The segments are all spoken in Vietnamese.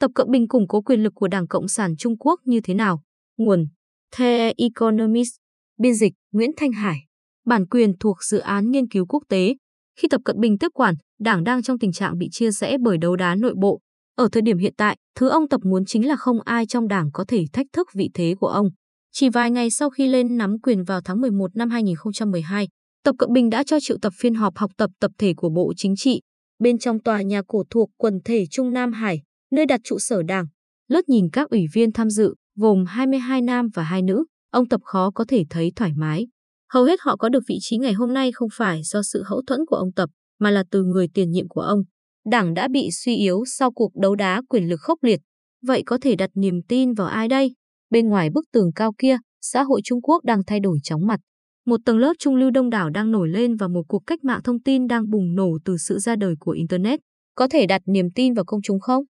Tập Cận Bình củng cố quyền lực của Đảng Cộng sản Trung Quốc như thế nào? Nguồn: The Economist. Biên dịch: Nguyễn Thanh Hải. Bản quyền thuộc dự án nghiên cứu quốc tế. Khi Tập Cận Bình tiếp quản, Đảng đang trong tình trạng bị chia rẽ bởi đấu đá nội bộ. Ở thời điểm hiện tại, thứ ông Tập muốn chính là không ai trong Đảng có thể thách thức vị thế của ông. Chỉ vài ngày sau khi lên nắm quyền vào tháng 11 năm 2012, Tập Cận Bình đã cho triệu tập phiên họp học tập tập thể của Bộ Chính trị bên trong tòa nhà cổ thuộc quần thể Trung Nam Hải, nơi đặt trụ sở Đảng. Lướt nhìn các ủy viên tham dự, gồm 22 nam và 2 nữ, ông Tập khó có thể thấy thoải mái. Hầu hết họ có được vị trí ngày hôm nay không phải do sự hậu thuẫn của ông Tập, mà là từ người tiền nhiệm của ông. Đảng đã bị suy yếu sau cuộc đấu đá quyền lực khốc liệt. Vậy có thể đặt niềm tin vào ai đây? Bên ngoài bức tường cao kia, xã hội Trung Quốc đang thay đổi chóng mặt. Một tầng lớp trung lưu đông đảo đang nổi lên và một cuộc cách mạng thông tin đang bùng nổ từ sự ra đời của Internet. Có thể đặt niềm tin vào công chúng không?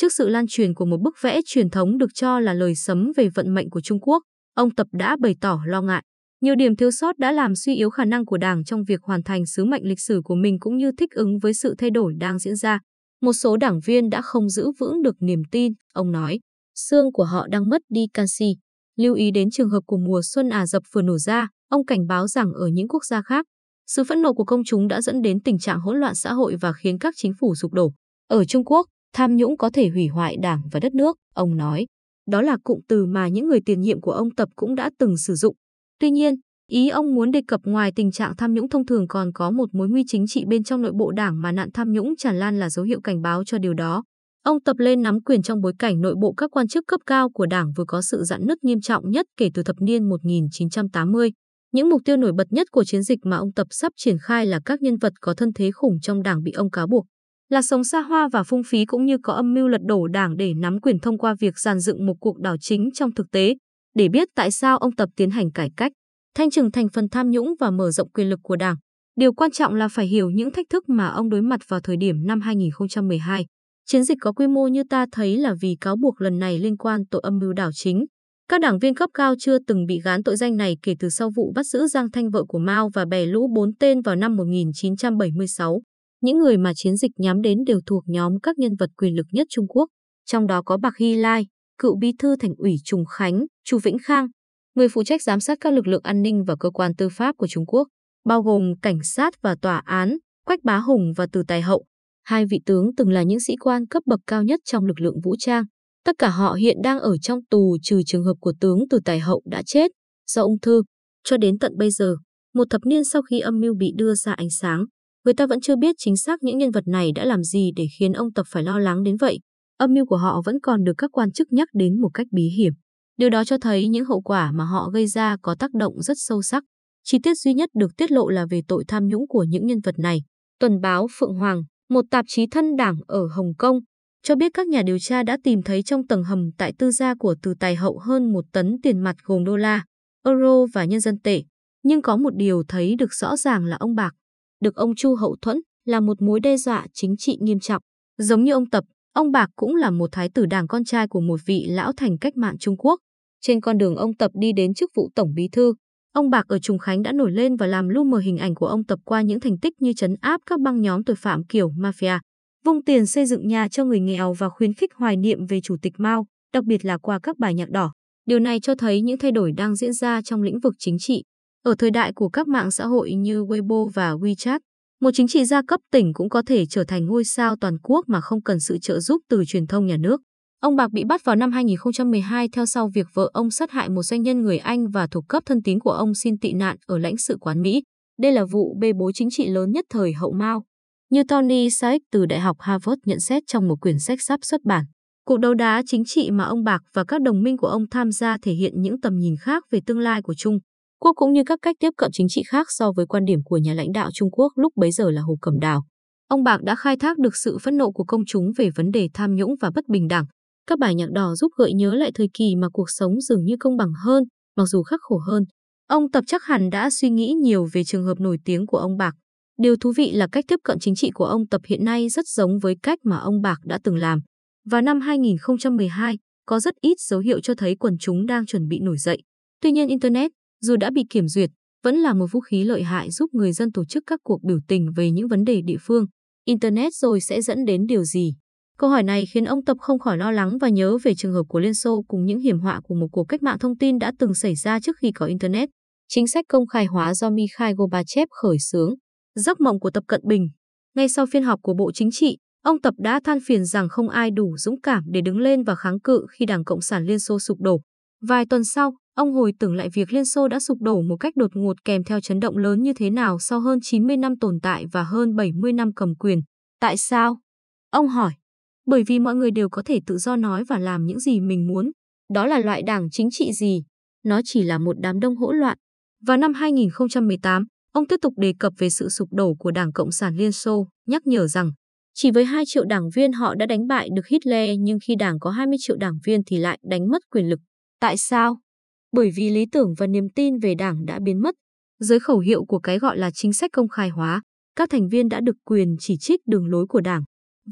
Trước sự lan truyền của một bức vẽ truyền thống được cho là lời sấm về vận mệnh của Trung Quốc, ông Tập đã bày tỏ lo ngại. Nhiều điểm thiếu sót đã làm suy yếu khả năng của Đảng trong việc hoàn thành sứ mệnh lịch sử của mình cũng như thích ứng với sự thay đổi đang diễn ra. Một số đảng viên đã không giữ vững được niềm tin, ông nói. Xương của họ đang mất đi canxi. Lưu ý đến trường hợp của mùa xuân Ả Rập vừa nổ ra, ông cảnh báo rằng ở những quốc gia khác, sự phẫn nộ của công chúng đã dẫn đến tình trạng hỗn loạn xã hội và khiến các chính phủ sụp đổ. Ở Trung Quốc, tham nhũng có thể hủy hoại Đảng và đất nước, ông nói. Đó là cụm từ mà những người tiền nhiệm của ông Tập cũng đã từng sử dụng. Tuy nhiên, ý ông muốn đề cập ngoài tình trạng tham nhũng thông thường còn có một mối nguy chính trị bên trong nội bộ Đảng mà nạn tham nhũng tràn lan là dấu hiệu cảnh báo cho điều đó. Ông Tập lên nắm quyền trong bối cảnh nội bộ các quan chức cấp cao của Đảng vừa có sự rạn nứt nghiêm trọng nhất kể từ thập niên 1980. Những mục tiêu nổi bật nhất của chiến dịch mà ông Tập sắp triển khai là các nhân vật có thân thế khủng trong Đảng bị ông cáo buộc là sống xa hoa và phung phí cũng như có âm mưu lật đổ Đảng để nắm quyền thông qua việc dàn dựng một cuộc đảo chính trong thực tế. Để biết tại sao ông Tập tiến hành cải cách, thanh trừng thành phần tham nhũng và mở rộng quyền lực của Đảng, điều quan trọng là phải hiểu những thách thức mà ông đối mặt vào thời điểm năm 2012. Chiến dịch có quy mô như ta thấy là vì cáo buộc lần này liên quan tội âm mưu đảo chính. Các đảng viên cấp cao chưa từng bị gán tội danh này kể từ sau vụ bắt giữ Giang Thanh, vợ của Mao, và bè lũ 4 tên vào năm 1976. Những người mà chiến dịch nhắm đến đều thuộc nhóm các nhân vật quyền lực nhất Trung Quốc, trong đó có Bạc Hy Lai, cựu bí thư thành ủy Trùng Khánh, Chu Vĩnh Khang, người phụ trách giám sát các lực lượng an ninh và cơ quan tư pháp của Trung Quốc, bao gồm cảnh sát và tòa án, Quách Bá Hùng và Từ Tài Hậu. 2 vị tướng từng là những sĩ quan cấp bậc cao nhất trong lực lượng vũ trang. Tất cả họ hiện đang ở trong tù trừ trường hợp của tướng Từ Tài Hậu đã chết do ung thư. Cho đến tận bây giờ, một thập niên sau khi âm mưu bị đưa ra ánh sáng, người ta vẫn chưa biết chính xác những nhân vật này đã làm gì để khiến ông Tập phải lo lắng đến vậy. Âm mưu của họ vẫn còn được các quan chức nhắc đến một cách bí hiểm. Điều đó cho thấy những hậu quả mà họ gây ra có tác động rất sâu sắc. Chi tiết duy nhất được tiết lộ là về tội tham nhũng của những nhân vật này. Tuần báo Phượng Hoàng, một tạp chí thân Đảng ở Hồng Kông, cho biết các nhà điều tra đã tìm thấy trong tầng hầm tại tư gia của Từ Tài Hậu hơn 1 tấn tiền mặt gồm đô la, euro và nhân dân tệ. Nhưng có một điều thấy được rõ ràng là ông Bạc, được ông Chu hậu thuẫn, là một mối đe dọa chính trị nghiêm trọng. Giống như ông Tập, ông Bạc cũng là một thái tử Đảng, con trai của một vị lão thành cách mạng Trung Quốc. Trên con đường ông Tập đi đến chức vụ tổng bí thư, ông Bạc ở Trùng Khánh đã nổi lên và làm lu mờ hình ảnh của ông Tập qua những thành tích như trấn áp các băng nhóm tội phạm kiểu mafia, vung tiền xây dựng nhà cho người nghèo và khuyến khích hoài niệm về chủ tịch Mao, đặc biệt là qua các bài nhạc đỏ. Điều này cho thấy những thay đổi đang diễn ra trong lĩnh vực chính trị. Ở thời đại của các mạng xã hội như Weibo và WeChat, một chính trị gia cấp tỉnh cũng có thể trở thành ngôi sao toàn quốc mà không cần sự trợ giúp từ truyền thông nhà nước. Ông Bạc bị bắt vào năm 2012 theo sau việc vợ ông sát hại một doanh nhân người Anh và thuộc cấp thân tín của ông xin tị nạn ở lãnh sự quán Mỹ. Đây là vụ bê bối chính trị lớn nhất thời hậu Mao. Như Tony Saich từ Đại học Harvard nhận xét trong một quyển sách sắp xuất bản, cuộc đấu đá chính trị mà ông Bạc và các đồng minh của ông tham gia thể hiện những tầm nhìn khác về tương lai của Trung Quốc cũng như các cách tiếp cận chính trị khác so với quan điểm của nhà lãnh đạo Trung Quốc lúc bấy giờ là Hồ Cẩm Đào. Ông Bạc đã khai thác được sự phẫn nộ của công chúng về vấn đề tham nhũng và bất bình đẳng. Các bài nhạc đỏ giúp gợi nhớ lại thời kỳ mà cuộc sống dường như công bằng hơn, mặc dù khắc khổ hơn. Ông Tập chắc hẳn đã suy nghĩ nhiều về trường hợp nổi tiếng của ông Bạc. Điều thú vị là cách tiếp cận chính trị của ông Tập hiện nay rất giống với cách mà ông Bạc đã từng làm. Vào năm 2012, có rất ít dấu hiệu cho thấy quần chúng đang chuẩn bị nổi dậy. Tuy nhiên, Internet, dù đã bị kiểm duyệt, vẫn là một vũ khí lợi hại giúp người dân tổ chức các cuộc biểu tình về những vấn đề địa phương. Internet rồi sẽ dẫn đến điều gì? Câu hỏi này khiến ông Tập không khỏi lo lắng và nhớ về trường hợp của Liên Xô cùng những hiểm họa của một cuộc cách mạng thông tin đã từng xảy ra trước khi có Internet. Chính sách công khai hóa do Mikhail Gorbachev khởi xướng, giấc mộng của Tập Cận Bình. Ngay sau phiên họp của Bộ Chính trị, ông Tập đã than phiền rằng không ai đủ dũng cảm để đứng lên và kháng cự khi Đảng Cộng sản Liên Xô sụp đổ. Vài tuần sau, ông hồi tưởng lại việc Liên Xô đã sụp đổ một cách đột ngột kèm theo chấn động lớn như thế nào sau hơn 90 năm tồn tại và hơn 70 năm cầm quyền. Tại sao? Ông hỏi. Bởi vì mọi người đều có thể tự do nói và làm những gì mình muốn. Đó là loại đảng chính trị gì? Nó chỉ là một đám đông hỗn loạn. Vào năm 2018, ông tiếp tục đề cập về sự sụp đổ của Đảng Cộng sản Liên Xô, nhắc nhở rằng chỉ với 2 triệu đảng viên họ đã đánh bại được Hitler, nhưng khi đảng có 20 triệu đảng viên thì lại đánh mất quyền lực. Tại sao? Bởi vì lý tưởng và niềm tin về đảng đã biến mất. Dưới khẩu hiệu của cái gọi là chính sách công khai hóa, các thành viên đã được quyền chỉ trích đường lối của đảng.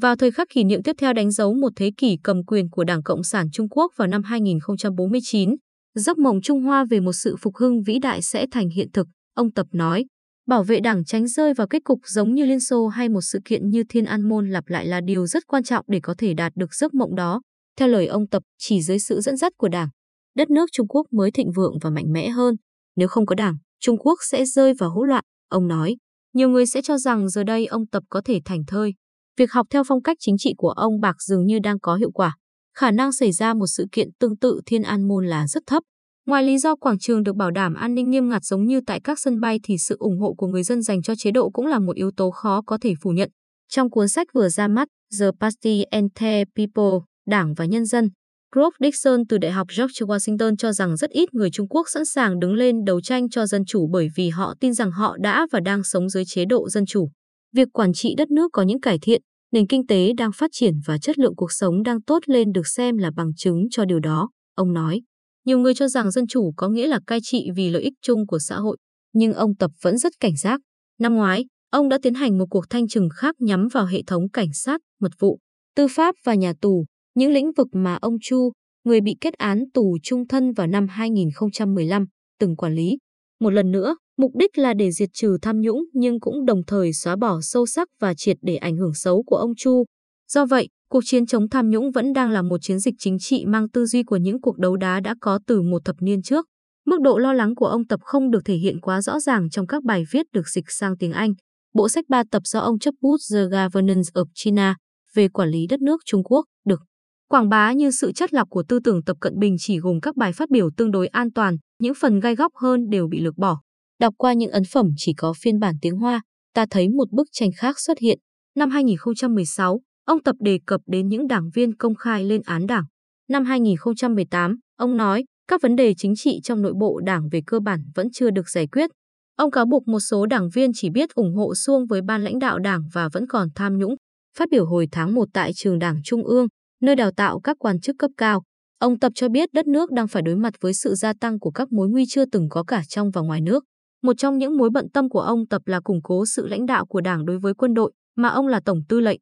Vào thời khắc kỷ niệm tiếp theo đánh dấu một thế kỷ cầm quyền của Đảng Cộng sản Trung Quốc vào năm 2049, giấc mộng Trung Hoa về một sự phục hưng vĩ đại sẽ thành hiện thực, ông Tập nói. Bảo vệ đảng tránh rơi vào kết cục giống như Liên Xô hay một sự kiện như Thiên An Môn lặp lại là điều rất quan trọng để có thể đạt được giấc mộng đó. Theo lời ông Tập, chỉ dưới sự dẫn dắt của đảng, đất nước Trung Quốc mới thịnh vượng và mạnh mẽ hơn. Nếu không có đảng, Trung Quốc sẽ rơi vào hỗn loạn, ông nói. Nhiều người sẽ cho rằng giờ đây ông Tập có thể thảnh thơi. Việc học theo phong cách chính trị của ông Bạc dường như đang có hiệu quả. Khả năng xảy ra một sự kiện tương tự Thiên An Môn là rất thấp. Ngoài lý do quảng trường được bảo đảm an ninh nghiêm ngặt giống như tại các sân bay thì sự ủng hộ của người dân dành cho chế độ cũng là một yếu tố khó có thể phủ nhận. Trong cuốn sách vừa ra mắt The Party and the People, Đảng và Nhân dân, Prof. Dickson từ Đại học George Washington cho rằng rất ít người Trung Quốc sẵn sàng đứng lên đấu tranh cho dân chủ bởi vì họ tin rằng họ đã và đang sống dưới chế độ dân chủ. Việc quản trị đất nước có những cải thiện, nền kinh tế đang phát triển và chất lượng cuộc sống đang tốt lên được xem là bằng chứng cho điều đó, ông nói. Nhiều người cho rằng dân chủ có nghĩa là cai trị vì lợi ích chung của xã hội, nhưng ông Tập vẫn rất cảnh giác. Năm ngoái, ông đã tiến hành một cuộc thanh trừng khác nhắm vào hệ thống cảnh sát, mật vụ, tư pháp và nhà tù, những lĩnh vực mà ông Chu, người bị kết án tù chung thân vào năm 2015, từng quản lý. Một lần nữa, mục đích là để diệt trừ tham nhũng nhưng cũng đồng thời xóa bỏ sâu sắc và triệt để ảnh hưởng xấu của ông Chu. Do vậy, cuộc chiến chống tham nhũng vẫn đang là một chiến dịch chính trị mang tư duy của những cuộc đấu đá đã có từ một thập niên trước. Mức độ lo lắng của ông Tập không được thể hiện quá rõ ràng trong các bài viết được dịch sang tiếng Anh. Bộ sách 3 tập do ông chấp bút The Governance of China về quản lý đất nước Trung Quốc được quảng bá như sự chất lọc của tư tưởng Tập Cận Bình chỉ gồm các bài phát biểu tương đối an toàn, những phần gai góc hơn đều bị lược bỏ. Đọc qua những ấn phẩm chỉ có phiên bản tiếng Hoa, ta thấy một bức tranh khác xuất hiện. Năm 2016, ông Tập đề cập đến những đảng viên công khai lên án đảng. Năm 2018, ông nói các vấn đề chính trị trong nội bộ đảng về cơ bản vẫn chưa được giải quyết. Ông cáo buộc một số đảng viên chỉ biết ủng hộ suông với ban lãnh đạo đảng và vẫn còn tham nhũng. Phát biểu hồi tháng 1 tại trường đảng Trung ương, nơi đào tạo các quan chức cấp cao, ông Tập cho biết đất nước đang phải đối mặt với sự gia tăng của các mối nguy chưa từng có cả trong và ngoài nước. Một trong những mối bận tâm của ông Tập là củng cố sự lãnh đạo của đảng đối với quân đội, mà ông là tổng tư lệnh.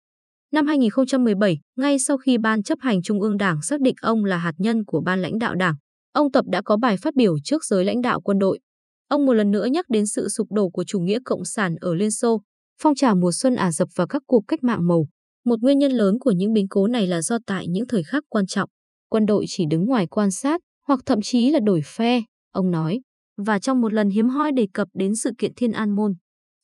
Năm 2017, ngay sau khi Ban chấp hành Trung ương Đảng xác định ông là hạt nhân của ban lãnh đạo đảng, ông Tập đã có bài phát biểu trước giới lãnh đạo quân đội. Ông một lần nữa nhắc đến sự sụp đổ của chủ nghĩa cộng sản ở Liên Xô, phong trào mùa xuân Ả Rập và các cuộc cách mạng màu. Một nguyên nhân lớn của những biến cố này là do tại những thời khắc quan trọng, quân đội chỉ đứng ngoài quan sát hoặc thậm chí là đổi phe, ông nói. Và trong một lần hiếm hoi đề cập đến sự kiện Thiên An Môn,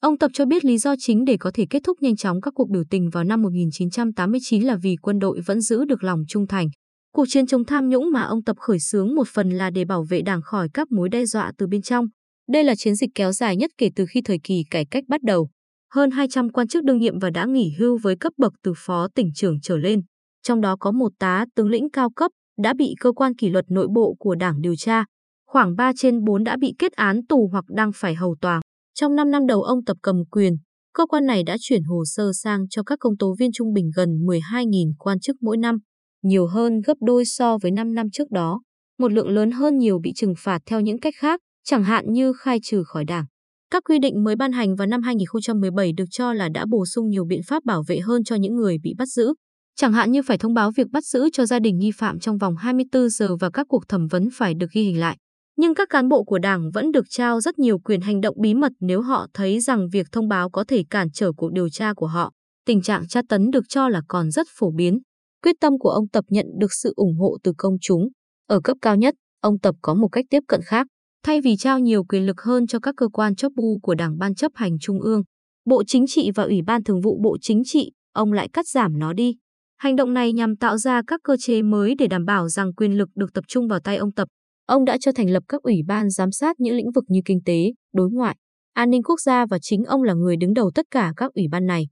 ông Tập cho biết lý do chính để có thể kết thúc nhanh chóng các cuộc biểu tình vào năm 1989 là vì quân đội vẫn giữ được lòng trung thành. Cuộc chiến chống tham nhũng mà ông Tập khởi xướng một phần là để bảo vệ đảng khỏi các mối đe dọa từ bên trong. Đây là chiến dịch kéo dài nhất kể từ khi thời kỳ cải cách bắt đầu. Hơn 200 quan chức đương nhiệm và đã nghỉ hưu với cấp bậc từ phó tỉnh trưởng trở lên, trong đó có một tá tướng lĩnh cao cấp đã bị cơ quan kỷ luật nội bộ của đảng điều tra. Khoảng 3 trên 4 đã bị kết án tù hoặc đang phải hầu tòa. Trong 5 năm đầu ông Tập cầm quyền, cơ quan này đã chuyển hồ sơ sang cho các công tố viên trung bình gần 12.000 quan chức mỗi năm, nhiều hơn gấp đôi so với 5 năm trước đó. Một lượng lớn hơn nhiều bị trừng phạt theo những cách khác, chẳng hạn như khai trừ khỏi đảng. Các quy định mới ban hành vào năm 2017 được cho là đã bổ sung nhiều biện pháp bảo vệ hơn cho những người bị bắt giữ. Chẳng hạn như phải thông báo việc bắt giữ cho gia đình nghi phạm trong vòng 24 giờ và các cuộc thẩm vấn phải được ghi hình lại. Nhưng các cán bộ của đảng vẫn được trao rất nhiều quyền hành động bí mật nếu họ thấy rằng việc thông báo có thể cản trở cuộc điều tra của họ. Tình trạng tra tấn được cho là còn rất phổ biến. Quyết tâm của ông Tập nhận được sự ủng hộ từ công chúng. Ở cấp cao nhất, ông Tập có một cách tiếp cận khác. Thay vì trao nhiều quyền lực hơn cho các cơ quan chấp bu của Đảng Ban chấp hành Trung ương, Bộ Chính trị và Ủy ban Thường vụ Bộ Chính trị, ông lại cắt giảm nó đi. Hành động này nhằm tạo ra các cơ chế mới để đảm bảo rằng quyền lực được tập trung vào tay ông Tập. Ông đã cho thành lập các ủy ban giám sát những lĩnh vực như kinh tế, đối ngoại, an ninh quốc gia và chính ông là người đứng đầu tất cả các ủy ban này.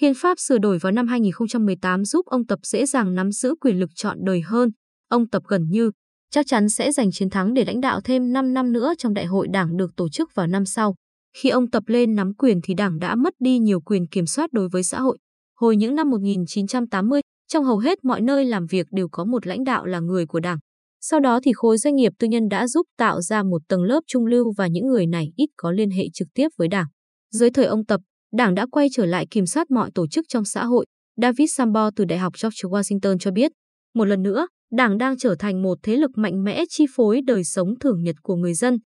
Hiến pháp sửa đổi vào năm 2018 giúp ông Tập dễ dàng nắm giữ quyền lực trọn đời hơn. Ông Tập gần như chắc chắn sẽ giành chiến thắng để lãnh đạo thêm 5 năm nữa trong đại hội đảng được tổ chức vào năm sau. Khi ông Tập lên nắm quyền thì đảng đã mất đi nhiều quyền kiểm soát đối với xã hội. Hồi những năm 1980, trong hầu hết mọi nơi làm việc đều có một lãnh đạo là người của đảng. Sau đó thì khối doanh nghiệp tư nhân đã giúp tạo ra một tầng lớp trung lưu và những người này ít có liên hệ trực tiếp với đảng. Dưới thời ông Tập, đảng đã quay trở lại kiểm soát mọi tổ chức trong xã hội. David Sambor từ Đại học George Washington cho biết, một lần nữa, đảng đang trở thành một thế lực mạnh mẽ chi phối đời sống thường nhật của người dân.